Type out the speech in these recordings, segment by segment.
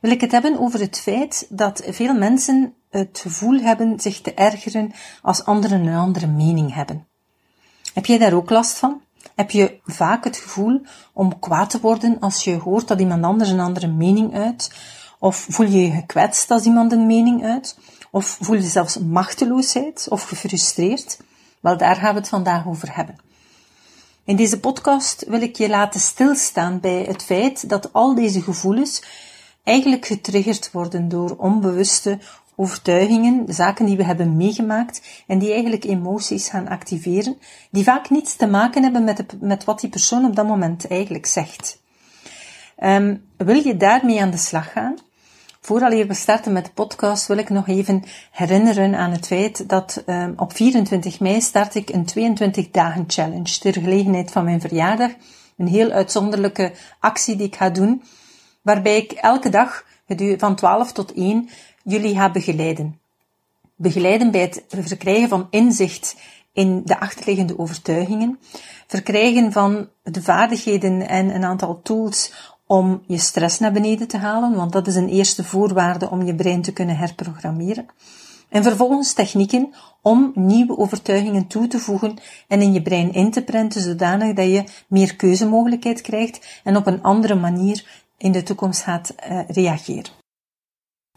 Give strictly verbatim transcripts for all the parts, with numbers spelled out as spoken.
wil ik het hebben over het feit dat veel mensen het gevoel hebben zich te ergeren als anderen een andere mening hebben. Heb jij daar ook last van? Heb je vaak het gevoel om kwaad te worden als je hoort dat iemand anders een andere mening uit? Of voel je je gekwetst als iemand een mening uit? Of voel je zelfs machteloosheid of gefrustreerd? Wel, daar gaan we het vandaag over hebben. In deze podcast wil ik je laten stilstaan bij het feit dat al deze gevoelens eigenlijk getriggerd worden door onbewuste overtuigingen, zaken die we hebben meegemaakt en die eigenlijk emoties gaan activeren, die vaak niets te maken hebben met, de, met wat die persoon op dat moment eigenlijk zegt. Um, wil je daarmee aan de slag gaan? Vooraleer we starten met de podcast wil ik nog even herinneren aan het feit dat um, op vierentwintig mei start ik een tweeëntwintig dagen challenge ter gelegenheid van mijn verjaardag. Een heel uitzonderlijke actie die ik ga doen, waarbij ik elke dag van twaalf tot één jullie ga begeleiden. Begeleiden bij het verkrijgen van inzicht in de achterliggende overtuigingen, verkrijgen van de vaardigheden en een aantal tools om je stress naar beneden te halen, want dat is een eerste voorwaarde om je brein te kunnen herprogrammeren. En vervolgens technieken om nieuwe overtuigingen toe te voegen en in je brein in te prenten, zodanig dat je meer keuzemogelijkheid krijgt en op een andere manier in de toekomst gaat uh, reageren.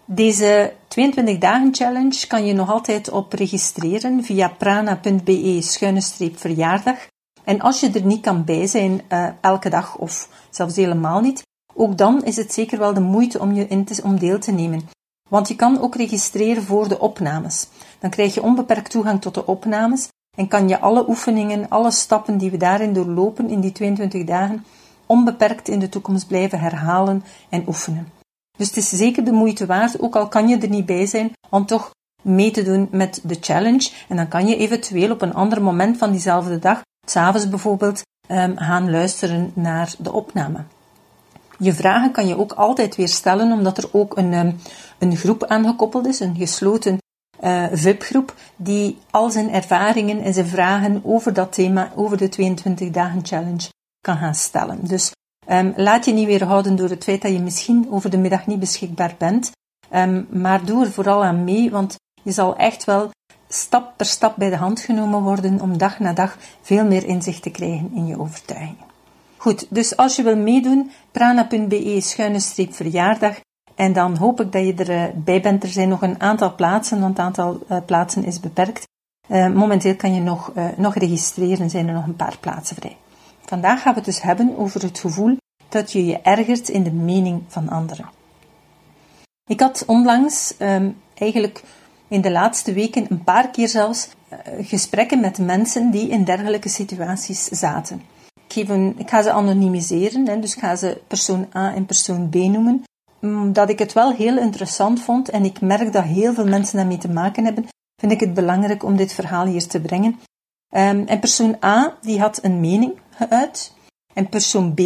Deze tweeëntwintig dagen challenge kan je nog altijd op registreren via prana punt be schuine streep verjaardag. En als je er niet kan bij zijn, uh, elke dag of zelfs helemaal niet, ook dan is het zeker wel de moeite om, je in te, om deel te nemen. Want je kan ook registreren voor de opnames. Dan krijg je onbeperkt toegang tot de opnames en kan je alle oefeningen, alle stappen die we daarin doorlopen in die tweeëntwintig dagen, onbeperkt in de toekomst blijven herhalen en oefenen. Dus het is zeker de moeite waard, ook al kan je er niet bij zijn, om toch mee te doen met de challenge. En dan kan je eventueel op een ander moment van diezelfde dag, 's avonds bijvoorbeeld, gaan luisteren naar de opname. Je vragen kan je ook altijd weer stellen, omdat er ook een, een groep aangekoppeld is, een gesloten uh, V I P-groep, die al zijn ervaringen en zijn vragen over dat thema, over de tweeëntwintig dagen challenge, kan gaan stellen. Dus um, laat je niet weerhouden door het feit dat je misschien over de middag niet beschikbaar bent, um, maar doe er vooral aan mee, want je zal echt wel stap per stap bij de hand genomen worden om dag na dag veel meer inzicht te krijgen in je overtuigingen. Goed, dus als je wil meedoen, prana punt be schuine streep verjaardag en dan hoop ik dat je erbij bent. Er zijn nog een aantal plaatsen, want het aantal uh, plaatsen is beperkt. Uh, momenteel kan je nog, uh, nog registreren, zijn er nog een paar plaatsen vrij. Vandaag gaan we het dus hebben over het gevoel dat je je ergert in de mening van anderen. Ik had onlangs, um, eigenlijk in de laatste weken, een paar keer zelfs, uh, gesprekken met mensen die in dergelijke situaties zaten. Ik, geef een, ik ga ze anonimiseren, hè, dus ik ga ze persoon A en persoon B noemen. Omdat ik het wel heel interessant vond en ik merk dat heel veel mensen daarmee te maken hebben, vind ik het belangrijk om dit verhaal hier te brengen. Um, en persoon A, die had een mening geuit. En persoon B,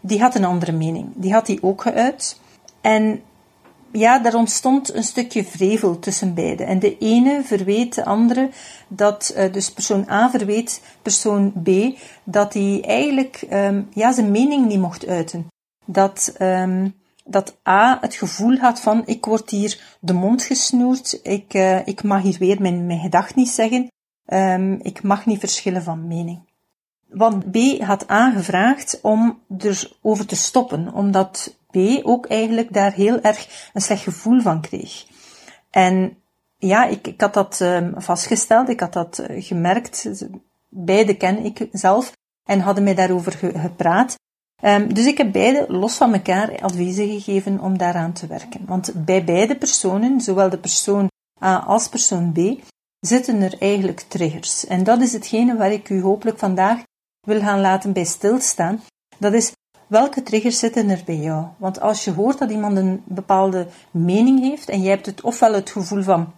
die had een andere mening. Die had die ook geuit. En ja, daar ontstond een stukje wrevel tussen beiden. En de ene verweet de andere dat, dus persoon A verweet persoon B, dat hij eigenlijk um, ja, zijn mening niet mocht uiten. Dat, um, dat A het gevoel had van, ik word hier de mond gesnoerd, ik, uh, ik mag hier weer mijn, mijn gedachten niet zeggen, um, ik mag niet verschillen van mening. Want B had aangevraagd om erover te stoppen, omdat B ook eigenlijk daar heel erg een slecht gevoel van kreeg. En ja, ik, ik had dat um, vastgesteld, ik had dat uh, gemerkt, beide ken ik zelf en hadden mij daarover ge- gepraat. Um, dus ik heb beide los van elkaar adviezen gegeven om daaraan te werken. Want bij beide personen, zowel de persoon A als persoon B, zitten er eigenlijk triggers. En dat is hetgene waar ik u hopelijk vandaag wil gaan laten bij stilstaan. Dat is welke triggers zitten er bij jou? Want als je hoort dat iemand een bepaalde mening heeft en jij hebt het ofwel het gevoel van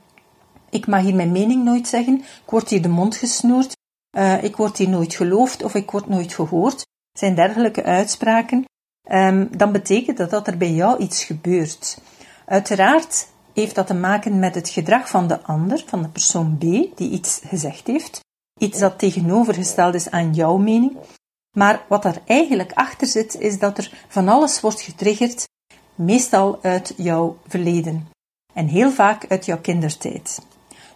ik mag hier mijn mening nooit zeggen, ik word hier de mond gesnoerd, uh, ik word hier nooit geloofd of ik word nooit gehoord, zijn dergelijke uitspraken, um, dan betekent dat dat er bij jou iets gebeurt. Uiteraard heeft dat te maken met het gedrag van de ander, van de persoon B, die iets gezegd heeft, iets dat tegenovergesteld is aan jouw mening. Maar wat daar eigenlijk achter zit, is dat er van alles wordt getriggerd, meestal uit jouw verleden. En heel vaak uit jouw kindertijd.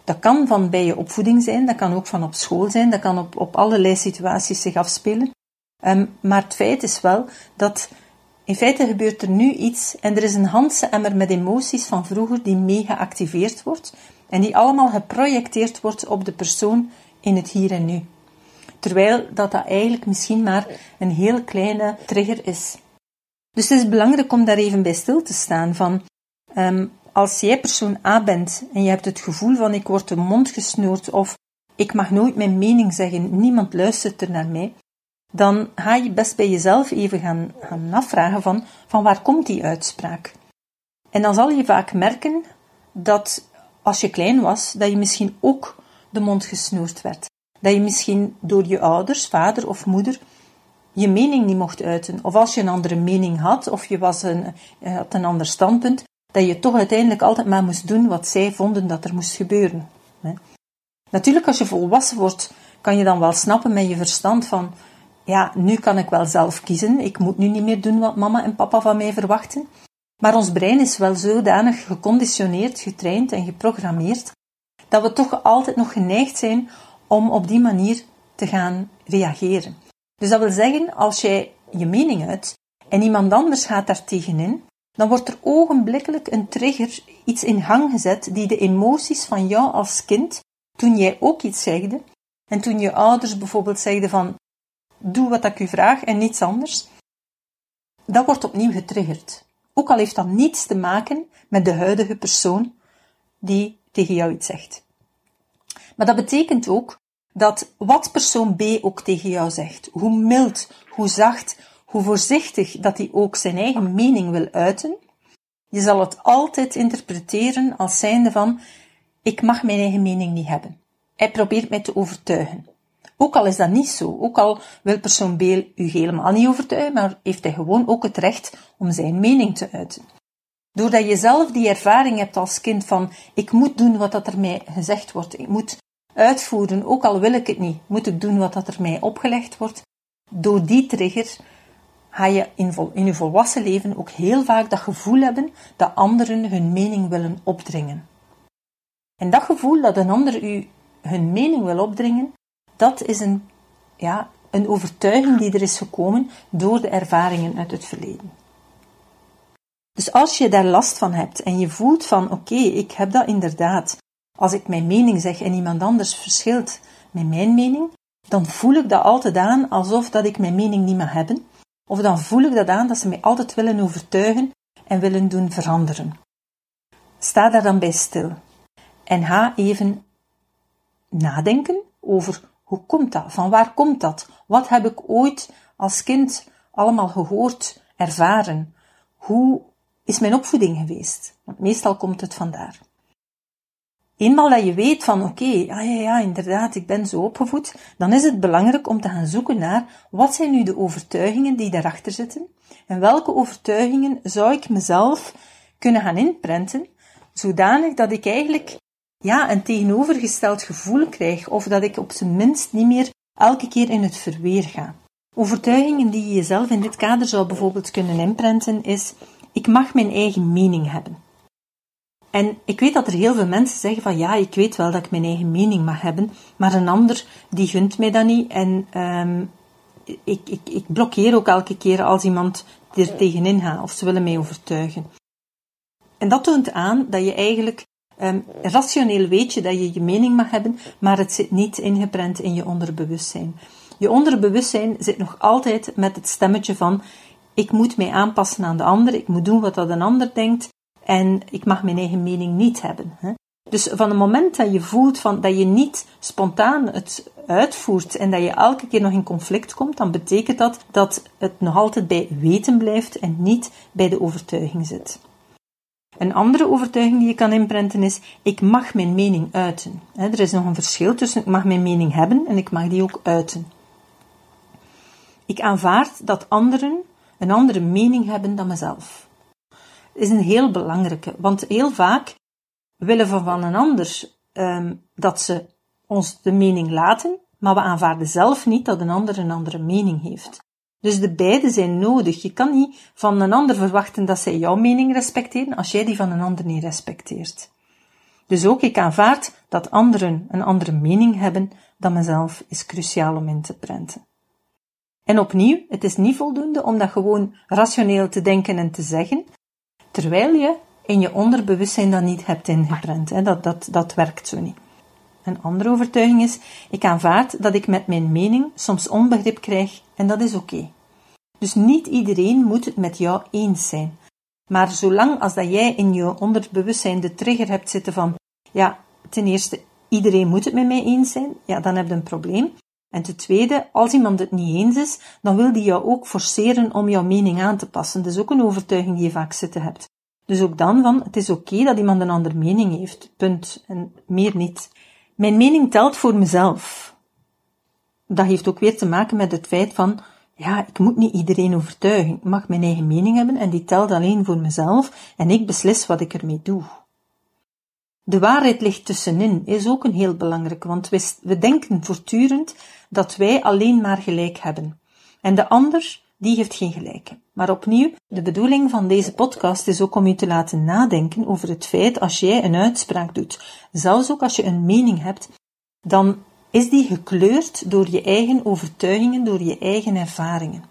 Dat kan van bij je opvoeding zijn, dat kan ook van op school zijn, dat kan op, op allerlei situaties zich afspelen. Um, maar het feit is wel dat in feite gebeurt er nu iets en er is een handse emmer met emoties van vroeger die mee geactiveerd wordt en die allemaal geprojecteerd wordt op de persoon in het hier en nu. Terwijl dat, dat eigenlijk misschien maar een heel kleine trigger is. Dus het is belangrijk om daar even bij stil te staan. Van, um, als jij persoon A bent en je hebt het gevoel van ik word de mond gesnoerd of ik mag nooit mijn mening zeggen, niemand luistert er naar mij, dan ga je best bij jezelf even gaan, gaan afvragen van, van waar komt die uitspraak? En dan zal je vaak merken dat als je klein was, dat je misschien ook de mond gesnoerd werd. Dat je misschien door je ouders, vader of moeder, je mening niet mocht uiten. Of als je een andere mening had, of je, was een, je had een ander standpunt, dat je toch uiteindelijk altijd maar moest doen wat zij vonden dat er moest gebeuren. Natuurlijk, als je volwassen wordt, kan je dan wel snappen met je verstand van ja, nu kan ik wel zelf kiezen, ik moet nu niet meer doen wat mama en papa van mij verwachten. Maar ons brein is wel zodanig geconditioneerd, getraind en geprogrammeerd, dat we toch altijd nog geneigd zijn om op die manier te gaan reageren. Dus dat wil zeggen, als jij je mening uit en iemand anders gaat daar tegenin, dan wordt er ogenblikkelijk een trigger, iets in gang gezet die de emoties van jou als kind, toen jij ook iets zegde, en toen je ouders bijvoorbeeld zegden van doe wat ik u vraag en niets anders, dat wordt opnieuw getriggerd. Ook al heeft dat niets te maken met de huidige persoon die tegen jou iets zegt. Maar dat betekent ook dat wat persoon B ook tegen jou zegt, hoe mild, hoe zacht, hoe voorzichtig dat hij ook zijn eigen mening wil uiten, je zal het altijd interpreteren als zijnde van ik mag mijn eigen mening niet hebben. Hij probeert mij te overtuigen. Ook al is dat niet zo, ook al wil persoon B u helemaal niet overtuigen, maar heeft hij gewoon ook het recht om zijn mening te uiten. Doordat je zelf die ervaring hebt als kind van ik moet doen wat dat er mij gezegd wordt, ik moet uitvoeren, ook al wil ik het niet, moet ik doen wat dat er mij opgelegd wordt. Door die trigger ga je in, vol, in je volwassen leven ook heel vaak dat gevoel hebben dat anderen hun mening willen opdringen. En dat gevoel dat een ander u hun mening wil opdringen, dat is een, ja, een overtuiging die er is gekomen door de ervaringen uit het verleden. Dus als je daar last van hebt en je voelt van oké, okay, ik heb dat inderdaad, als ik mijn mening zeg en iemand anders verschilt met mijn mening, dan voel ik dat altijd aan alsof dat ik mijn mening niet mag hebben. Of dan voel ik dat aan dat ze mij altijd willen overtuigen en willen doen veranderen. Sta daar dan bij stil. En ga even nadenken over hoe komt dat, van waar komt dat? Wat heb ik ooit als kind allemaal gehoord, ervaren? Hoe is mijn opvoeding geweest? Want meestal komt het vandaar. Eenmaal dat je weet van oké, okay, ah ja, ja, inderdaad, ik ben zo opgevoed, dan is het belangrijk om te gaan zoeken naar wat zijn nu de overtuigingen die daarachter zitten en welke overtuigingen zou ik mezelf kunnen gaan inprenten, zodanig dat ik eigenlijk ja, een tegenovergesteld gevoel krijg of dat ik op zijn minst niet meer elke keer in het verweer ga. Overtuigingen die je jezelf in dit kader zou bijvoorbeeld kunnen inprenten is ik mag mijn eigen mening hebben. En ik weet dat er heel veel mensen zeggen van ja, ik weet wel dat ik mijn eigen mening mag hebben, maar een ander die gunt mij dat niet en um, ik, ik, ik blokkeer ook elke keer als iemand er tegenin gaat of ze willen mij overtuigen. En dat toont aan dat je eigenlijk um, rationeel weet je dat je je mening mag hebben, maar het zit niet ingeprent in je onderbewustzijn. Je onderbewustzijn zit nog altijd met het stemmetje van ik moet mij aanpassen aan de ander, ik moet doen wat dat een ander denkt en ik mag mijn eigen mening niet hebben. Dus van het moment dat je voelt van, dat je niet spontaan het uitvoert en dat je elke keer nog in conflict komt, dan betekent dat dat het nog altijd bij weten blijft en niet bij de overtuiging zit. Een andere overtuiging die je kan inprenten is, ik mag mijn mening uiten. Er is nog een verschil tussen ik mag mijn mening hebben en ik mag die ook uiten. Ik aanvaard dat anderen een andere mening hebben dan mezelf. Dat is een heel belangrijke, want heel vaak willen we van een ander um, dat ze ons de mening laten, maar we aanvaarden zelf niet dat een ander een andere mening heeft. Dus de beide zijn nodig. Je kan niet van een ander verwachten dat zij jouw mening respecteren als jij die van een ander niet respecteert. Dus ook ik aanvaard dat anderen een andere mening hebben dan mezelf is cruciaal om in te prenten. En opnieuw, het is niet voldoende om dat gewoon rationeel te denken en te zeggen, terwijl je in je onderbewustzijn dat niet hebt ingeprent. Dat, dat, dat werkt zo niet. Een andere overtuiging is, ik aanvaard dat ik met mijn mening soms onbegrip krijg en dat is oké. Okay. Dus niet iedereen moet het met jou eens zijn. Maar zolang als dat jij in je onderbewustzijn de trigger hebt zitten van, ja, ten eerste, iedereen moet het met mij eens zijn, ja, dan heb je een probleem. En ten tweede, als iemand het niet eens is, dan wil die jou ook forceren om jouw mening aan te passen. Dat is ook een overtuiging die je vaak zitten hebt. Dus ook dan van, het is oké okay dat iemand een andere mening heeft, punt, en meer niet. Mijn mening telt voor mezelf. Dat heeft ook weer te maken met het feit van, ja, ik moet niet iedereen overtuigen. Ik mag mijn eigen mening hebben en die telt alleen voor mezelf en ik beslis wat ik ermee doe. De waarheid ligt tussenin is ook een heel belangrijk, want we, we denken voortdurend dat wij alleen maar gelijk hebben. En de ander, die heeft geen gelijk. Maar opnieuw, de bedoeling van deze podcast is ook om u te laten nadenken over het feit als jij een uitspraak doet, zelfs ook als je een mening hebt, dan is die gekleurd door je eigen overtuigingen, door je eigen ervaringen.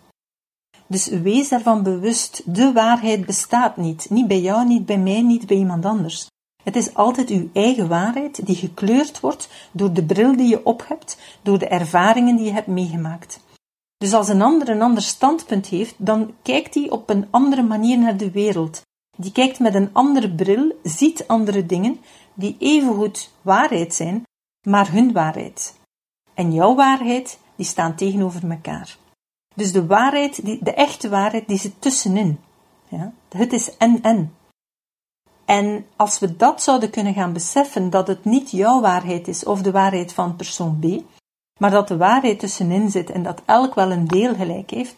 Dus wees daarvan bewust, de waarheid bestaat niet. Niet bij jou, niet bij mij, niet bij iemand anders. Het is altijd uw eigen waarheid die gekleurd wordt door de bril die je op hebt, door de ervaringen die je hebt meegemaakt. Dus als een ander een ander standpunt heeft, dan kijkt hij op een andere manier naar de wereld. Die kijkt met een andere bril, ziet andere dingen die evengoed waarheid zijn, maar hun waarheid. En jouw waarheid, die staan tegenover elkaar. Dus de waarheid, de echte waarheid, die zit tussenin. Ja? Het is en-en. En als we dat zouden kunnen gaan beseffen, dat het niet jouw waarheid is of de waarheid van persoon B, maar dat de waarheid tussenin zit en dat elk wel een deel gelijk heeft,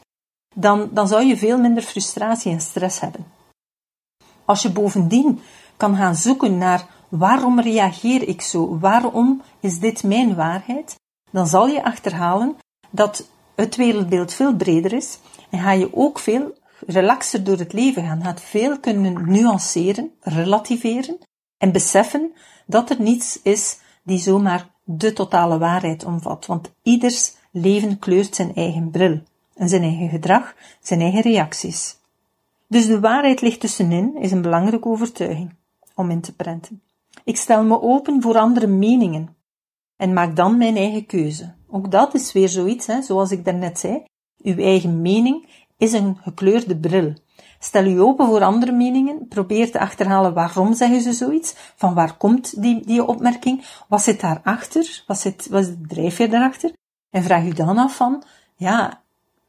dan, dan zou je veel minder frustratie en stress hebben. Als je bovendien kan gaan zoeken naar waarom reageer ik zo, waarom is dit mijn waarheid, dan zal je achterhalen dat het wereldbeeld veel breder is en ga je ook veel relaxer door het leven gaan, gaat veel kunnen nuanceren, relativeren en beseffen dat er niets is die zomaar de totale waarheid omvat, want ieders leven kleurt zijn eigen bril en zijn eigen gedrag, zijn eigen reacties. Dus de waarheid ligt tussenin is een belangrijke overtuiging om in te prenten. Ik stel me open voor andere meningen en maak dan mijn eigen keuze. Ook dat is weer zoiets, hè, zoals ik daarnet zei, uw eigen mening is een gekleurde bril. Stel u open voor andere meningen, probeer te achterhalen waarom zeggen ze zoiets, van waar komt die, die opmerking, wat zit daarachter, wat, zit, wat is het drijfveer daarachter, en vraag u dan af van, ja,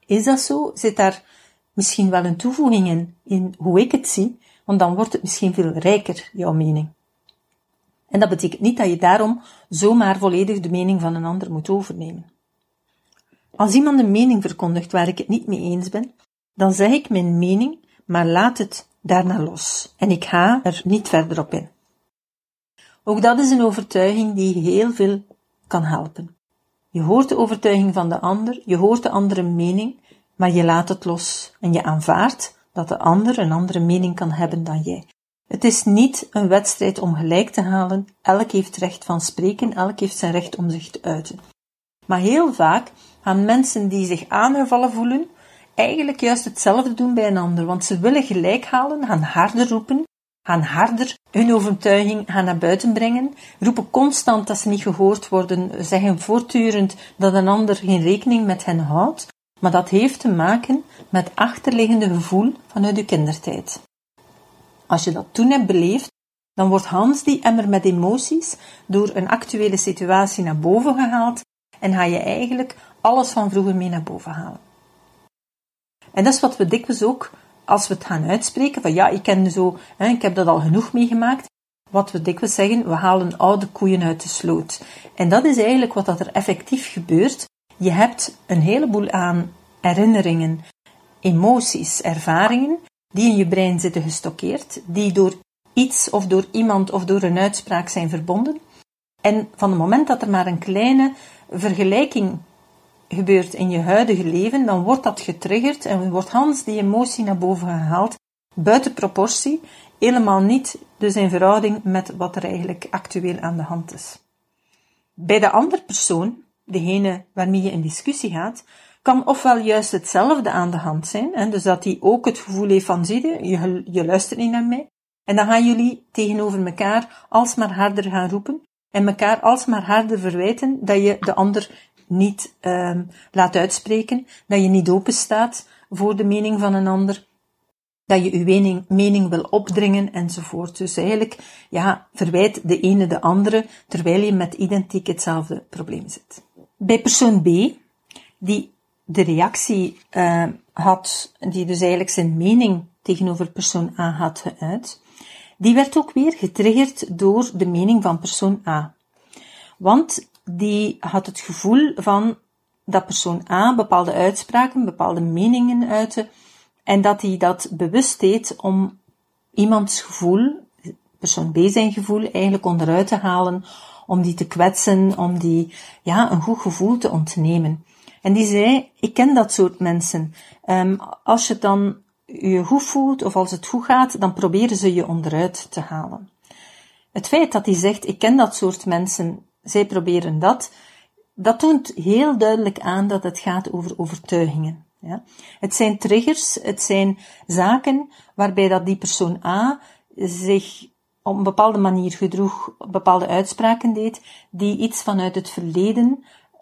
is dat zo? Zit daar misschien wel een toevoeging in, in hoe ik het zie, want dan wordt het misschien veel rijker, jouw mening. En dat betekent niet dat je daarom zomaar volledig de mening van een ander moet overnemen. Als iemand een mening verkondigt waar ik het niet mee eens ben, dan zeg ik mijn mening, maar laat het daarna los. En ik ga er niet verder op in. Ook dat is een overtuiging die heel veel kan helpen. Je hoort de overtuiging van de ander, je hoort de andere mening, maar je laat het los. En je aanvaardt dat de ander een andere mening kan hebben dan jij. Het is niet een wedstrijd om gelijk te halen. Elk heeft recht van spreken, elk heeft zijn recht om zich te uiten. Maar heel vaak gaan mensen die zich aangevallen voelen, eigenlijk juist hetzelfde doen bij een ander, want ze willen gelijk halen, gaan harder roepen, gaan harder hun overtuiging gaan naar buiten brengen, roepen constant dat ze niet gehoord worden, zeggen voortdurend dat een ander geen rekening met hen houdt, maar dat heeft te maken met achterliggende gevoel vanuit je kindertijd. Als je dat toen hebt beleefd, Dan wordt Hans die emmer met emoties door een actuele situatie naar boven gehaald en ga je eigenlijk alles van vroeger mee naar boven halen. En dat is wat we dikwijls ook, als we het gaan uitspreken, van ja, ik ken zo, hè, ik heb dat al genoeg meegemaakt, wat we dikwijls zeggen, we halen oude koeien uit de sloot. En dat is eigenlijk wat dat er effectief gebeurt. Je hebt een heleboel aan herinneringen, emoties, ervaringen, die in je brein zitten gestockeerd, die door iets of door iemand of door een uitspraak zijn verbonden. En van het moment dat er maar een kleine vergelijking gebeurt in je huidige leven, dan wordt dat getriggerd en wordt Hans die emotie naar boven gehaald, buiten proportie, helemaal niet dus in verhouding met wat er eigenlijk actueel aan de hand is. Bij de andere persoon, degene waarmee je in discussie gaat, kan ofwel juist hetzelfde aan de hand zijn, hè, dus dat die ook het gevoel heeft van, zie je, je, je luistert niet naar mij, en dan gaan jullie tegenover elkaar alsmaar harder gaan roepen en elkaar alsmaar harder verwijten dat je de ander niet uh, laat uitspreken, dat je niet openstaat voor de mening van een ander, dat je je mening, mening wil opdringen, enzovoort. Dus eigenlijk, ja, verwijt de ene de andere, terwijl je met identiek hetzelfde probleem zit. Bij persoon B, die de reactie uh, had, die dus eigenlijk zijn mening tegenover persoon A had geuit, die werd ook weer getriggerd door de mening van persoon A. Want die had het gevoel van dat persoon A bepaalde uitspraken, bepaalde meningen uitte en dat hij dat bewust deed om iemands gevoel, persoon B zijn gevoel, eigenlijk onderuit te halen, om die te kwetsen, om die ja, een goed gevoel te ontnemen. En die zei, ik ken dat soort mensen. Um, als je dan je goed voelt of als het goed gaat, dan proberen ze je onderuit te halen. Het feit dat hij zegt, ik ken dat soort mensen, zij proberen dat, dat toont heel duidelijk aan dat het gaat over overtuigingen. Ja. Het zijn triggers, het zijn zaken waarbij dat die persoon A zich op een bepaalde manier gedroeg, bepaalde uitspraken deed, die iets vanuit het verleden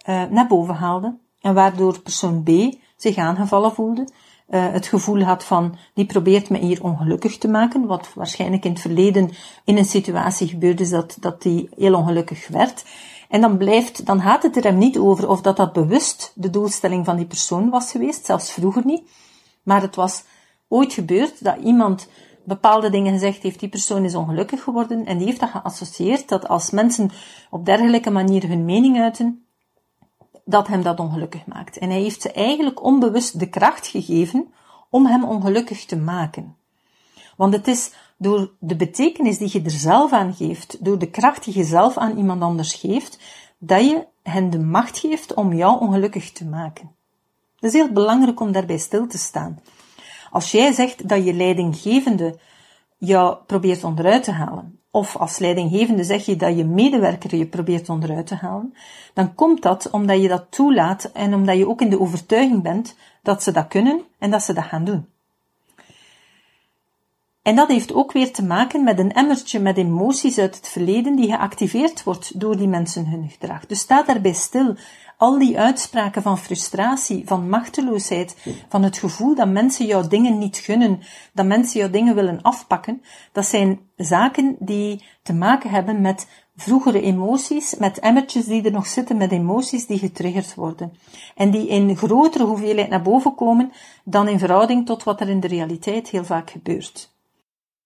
uh, naar boven haalde en waardoor persoon B zich aangevallen voelde, Uh, het gevoel had van, die probeert me hier ongelukkig te maken, wat waarschijnlijk in het verleden in een situatie gebeurde is dat, dat die heel ongelukkig werd. En dan blijft, dan gaat het er hem niet over of dat dat bewust de doelstelling van die persoon was geweest, zelfs vroeger niet. Maar het was ooit gebeurd dat iemand bepaalde dingen gezegd heeft, die persoon is ongelukkig geworden en die heeft dat geassocieerd, dat als mensen op dergelijke manier hun mening uiten, dat hem dat ongelukkig maakt. En hij heeft ze eigenlijk onbewust de kracht gegeven om hem ongelukkig te maken. Want het is door de betekenis die je er zelf aan geeft, door de kracht die je zelf aan iemand anders geeft, dat je hen de macht geeft om jou ongelukkig te maken. Het is heel belangrijk om daarbij stil te staan. Als jij zegt dat je leidinggevende jou probeert onderuit te halen, of als leidinggevende zeg je dat je medewerker je probeert onderuit te halen, dan komt dat omdat je dat toelaat en omdat je ook in de overtuiging bent dat ze dat kunnen en dat ze dat gaan doen. En dat heeft ook weer te maken met een emmertje met emoties uit het verleden die geactiveerd wordt door die mensen hun gedrag. Dus sta daarbij stil. Al die uitspraken van frustratie, van machteloosheid, van het gevoel dat mensen jouw dingen niet gunnen, dat mensen jouw dingen willen afpakken, dat zijn zaken die te maken hebben met vroegere emoties, met emmertjes die er nog zitten, met emoties die getriggerd worden. En die in grotere hoeveelheid naar boven komen dan in verhouding tot wat er in de realiteit heel vaak gebeurt.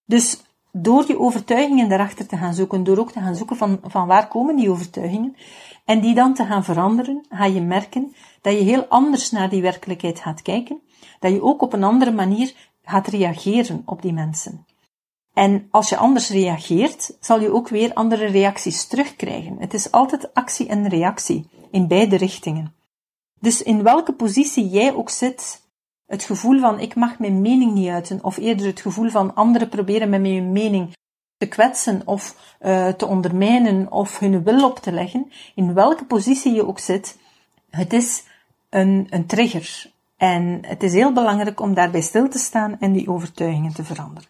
Dus door die overtuigingen daarachter te gaan zoeken, door ook te gaan zoeken van, van waar komen die overtuigingen, en die dan te gaan veranderen, ga je merken dat je heel anders naar die werkelijkheid gaat kijken, dat je ook op een andere manier gaat reageren op die mensen. En als je anders reageert, zal je ook weer andere reacties terugkrijgen. Het is altijd actie en reactie, in beide richtingen. Dus in welke positie jij ook zit, het gevoel van ik mag mijn mening niet uiten, of eerder het gevoel van anderen proberen met mijn mening te kwetsen of uh, te ondermijnen of hun wil op te leggen, in welke positie je ook zit, het is een, een trigger. En het is heel belangrijk om daarbij stil te staan en die overtuigingen te veranderen.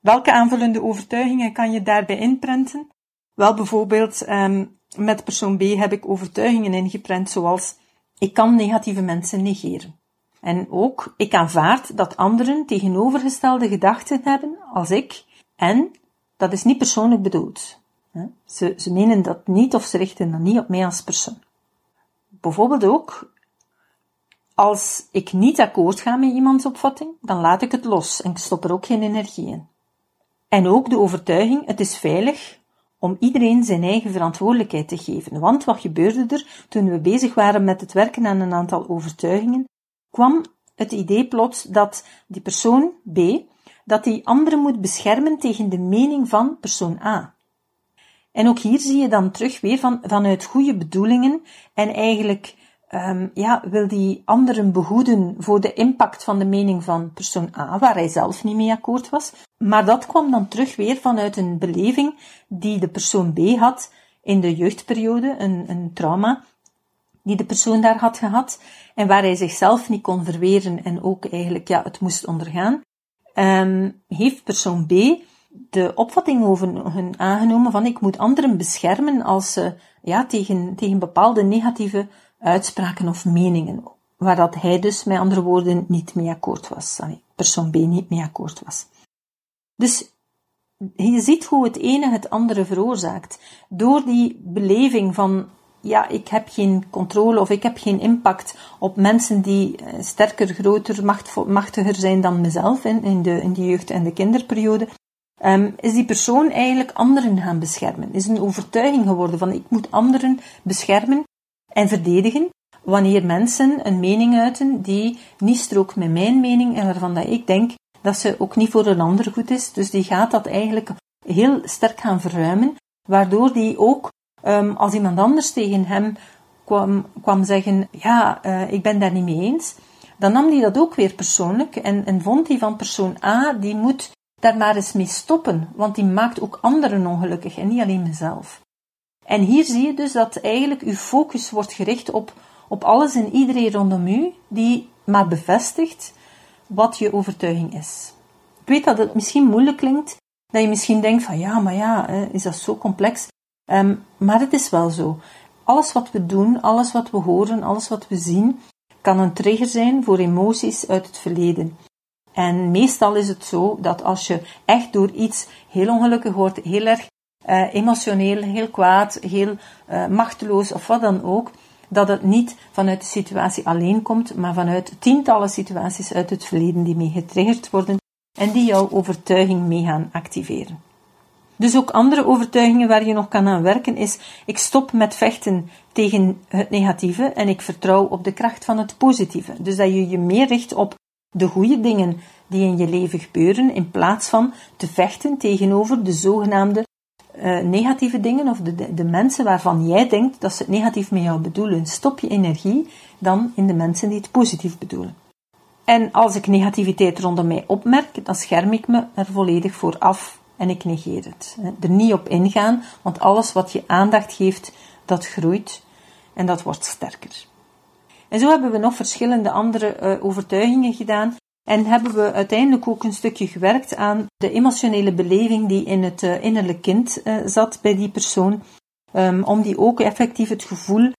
Welke aanvullende overtuigingen kan je daarbij inprenten? Wel, bijvoorbeeld um, met persoon B heb ik overtuigingen ingeprent zoals ik kan negatieve mensen negeren. En ook, ik aanvaard dat anderen tegenovergestelde gedachten hebben als ik en dat is niet persoonlijk bedoeld. Ze, ze menen dat niet of ze richten dat niet op mij als persoon. Bijvoorbeeld ook, als ik niet akkoord ga met iemands opvatting, dan laat ik het los en ik stop er ook geen energie in. En ook de overtuiging, het is veilig om iedereen zijn eigen verantwoordelijkheid te geven. Want wat gebeurde er toen we bezig waren met het werken aan een aantal overtuigingen? Kwam het idee plots dat die persoon B, dat die anderen moet beschermen tegen de mening van persoon A. En ook hier zie je dan terug weer van, vanuit goede bedoelingen en eigenlijk um, ja, wil die anderen behoeden voor de impact van de mening van persoon A, waar hij zelf niet mee akkoord was. Maar dat kwam dan terug weer vanuit een beleving die de persoon B had in de jeugdperiode, een, een trauma die de persoon daar had gehad en waar hij zichzelf niet kon verweren en ook eigenlijk ja, het moest ondergaan. Um, heeft persoon B de opvatting over hun aangenomen van ik moet anderen beschermen als ze ja, tegen, tegen bepaalde negatieve uitspraken of meningen, waar dat hij dus met andere woorden niet mee akkoord was, sorry, persoon B niet mee akkoord was. Dus je ziet hoe het ene het andere veroorzaakt. Door die beleving van ja, ik heb geen controle of ik heb geen impact op mensen die sterker, groter, machtvo- machtiger zijn dan mezelf in, in, de, in de jeugd- en de kinderperiode, um, is die persoon eigenlijk anderen gaan beschermen. Is een overtuiging geworden van ik moet anderen beschermen en verdedigen wanneer mensen een mening uiten die niet strookt met mijn mening en waarvan dat ik denk dat ze ook niet voor een ander goed is. Dus die gaat dat eigenlijk heel sterk gaan verruimen, waardoor die ook Um, als iemand anders tegen hem kwam, kwam zeggen, ja, uh, ik ben daar niet mee eens, dan nam hij dat ook weer persoonlijk en, en vond hij van persoon A, die moet daar maar eens mee stoppen, want die maakt ook anderen ongelukkig en niet alleen mezelf. En hier zie je dus dat eigenlijk uw focus wordt gericht op, op alles en iedereen rondom u, die maar bevestigt wat je overtuiging is. Ik weet dat het misschien moeilijk klinkt, dat je misschien denkt van ja, maar ja, is dat zo complex? Um, maar het is wel zo. Alles wat we doen, alles wat we horen, alles wat we zien, kan een trigger zijn voor emoties uit het verleden. En meestal is het zo dat als je echt door iets heel ongelukkig wordt, heel erg uh, emotioneel, heel kwaad, heel uh, machteloos of wat dan ook, dat het niet vanuit de situatie alleen komt, maar vanuit tientallen situaties uit het verleden die mee getriggerd worden en die jouw overtuiging mee gaan activeren. Dus ook andere overtuigingen waar je nog kan aan werken is, ik stop met vechten tegen het negatieve en ik vertrouw op de kracht van het positieve. Dus dat je je meer richt op de goede dingen die in je leven gebeuren, in plaats van te vechten tegenover de zogenaamde uh, negatieve dingen of de, de mensen waarvan jij denkt dat ze het negatief met jou bedoelen. Stop je energie dan in de mensen die het positief bedoelen. En als ik negativiteit rondom mij opmerk, dan scherm ik me er volledig voor af. En ik negeer het. Er niet op ingaan, want alles wat je aandacht geeft, dat groeit en dat wordt sterker. En zo hebben we nog verschillende andere uh, overtuigingen gedaan en hebben we uiteindelijk ook een stukje gewerkt aan de emotionele beleving die in het uh, innerlijk kind uh, zat bij die persoon, um, om die ook effectief het gevoel, het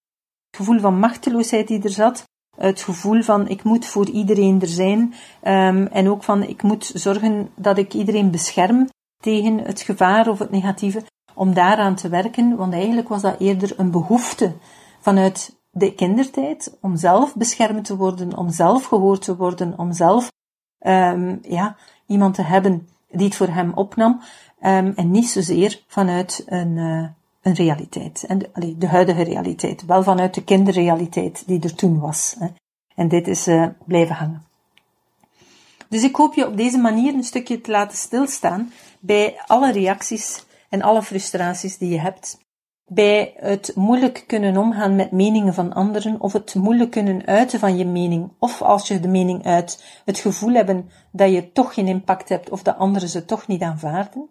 gevoel van machteloosheid die er zat, het gevoel van ik moet voor iedereen er zijn um, en ook van ik moet zorgen dat ik iedereen bescherm tegen het gevaar of het negatieve, om daaraan te werken, want eigenlijk was dat eerder een behoefte vanuit de kindertijd, om zelf beschermd te worden, om zelf gehoord te worden, om zelf um, ja, iemand te hebben die het voor hem opnam, um, en niet zozeer vanuit een, uh, een realiteit, en de, allee, de huidige realiteit, wel vanuit de kinderrealiteit die er toen was. Hè. En dit is uh, blijven hangen. Dus ik hoop je op deze manier een stukje te laten stilstaan bij alle reacties en alle frustraties die je hebt. Bij het moeilijk kunnen omgaan met meningen van anderen of het moeilijk kunnen uiten van je mening. Of als je de mening uit, het gevoel hebben dat je toch geen impact hebt of dat anderen ze toch niet aanvaarden.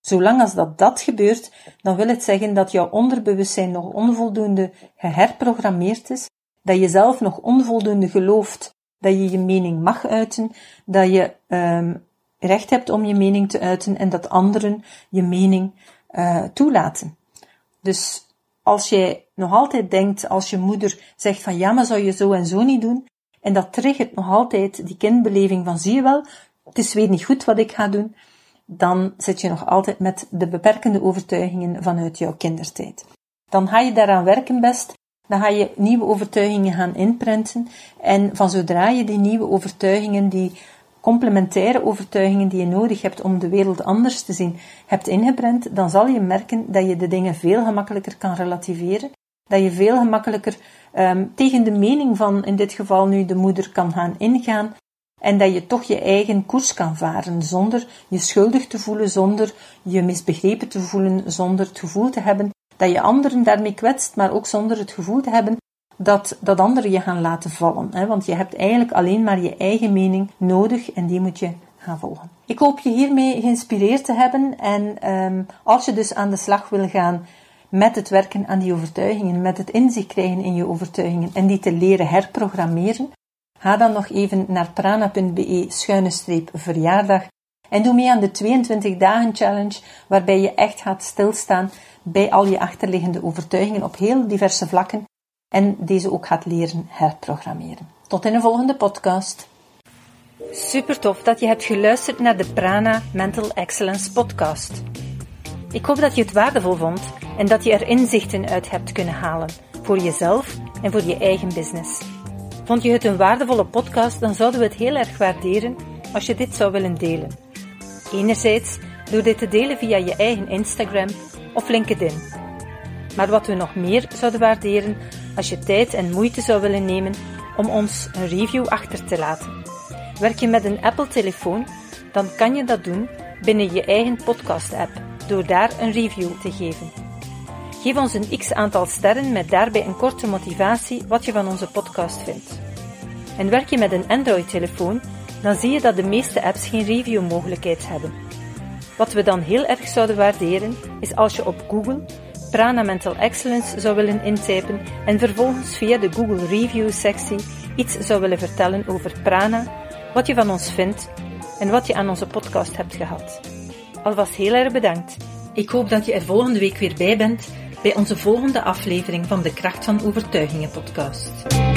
Zolang als dat, dat gebeurt, dan wil het zeggen dat jouw onderbewustzijn nog onvoldoende geherprogrammeerd is, dat je zelf nog onvoldoende gelooft dat je je mening mag uiten, dat je um, recht hebt om je mening te uiten en dat anderen je mening uh, toelaten. Dus als jij nog altijd denkt, als je moeder zegt van ja, maar zou je zo en zo niet doen, en dat triggert nog altijd die kindbeleving van zie je wel, het is weer niet goed wat ik ga doen, dan zit je nog altijd met de beperkende overtuigingen vanuit jouw kindertijd. Dan ga je daaraan werken best, dan ga je nieuwe overtuigingen gaan inprinten en van zodra je die nieuwe overtuigingen, die complementaire overtuigingen die je nodig hebt om de wereld anders te zien, hebt ingeprent, dan zal je merken dat je de dingen veel gemakkelijker kan relativeren, dat je veel gemakkelijker um, tegen de mening van, in dit geval nu, de moeder kan gaan ingaan, en dat je toch je eigen koers kan varen, zonder je schuldig te voelen, zonder je misbegrepen te voelen, zonder het gevoel te hebben dat je anderen daarmee kwetst, maar ook zonder het gevoel te hebben dat, dat anderen je gaan laten vallen. Hè? Want je hebt eigenlijk alleen maar je eigen mening nodig en die moet je gaan volgen. Ik hoop je hiermee geïnspireerd te hebben en um, als je dus aan de slag wil gaan met het werken aan die overtuigingen, met het inzicht krijgen in je overtuigingen en die te leren herprogrammeren, ga dan nog even naar prana punt be schuine streep verjaardag en doe mee aan de tweeëntwintig dagen challenge, waarbij je echt gaat stilstaan bij al je achterliggende overtuigingen op heel diverse vlakken en deze ook gaat leren herprogrammeren. Tot in de volgende podcast. Super tof dat je hebt geluisterd naar de Prana Mental Excellence podcast. Ik hoop dat je het waardevol vond en dat je er inzichten uit hebt kunnen halen voor jezelf en voor je eigen business. Vond je het een waardevolle podcast, dan zouden we het heel erg waarderen als je dit zou willen delen. Enerzijds door dit te delen via je eigen Instagram of LinkedIn. Maar wat we nog meer zouden waarderen, als je tijd en moeite zou willen nemen om ons een review achter te laten. Werk je met een Apple-telefoon, dan kan je dat doen binnen je eigen podcast-app, door daar een review te geven. Geef ons een x-aantal sterren met daarbij een korte motivatie wat je van onze podcast vindt. En werk je met een Android-telefoon, dan zie je dat de meeste apps geen review-mogelijkheid hebben. Wat we dan heel erg zouden waarderen, is als je op Google Prana Mental Excellence zou willen intypen en vervolgens via de Google Review-sectie iets zou willen vertellen over Prana, wat je van ons vindt en wat je aan onze podcast hebt gehad. Alvast heel erg bedankt. Ik hoop dat je er volgende week weer bij bent bij onze volgende aflevering van de Kracht van Overtuigingen podcast.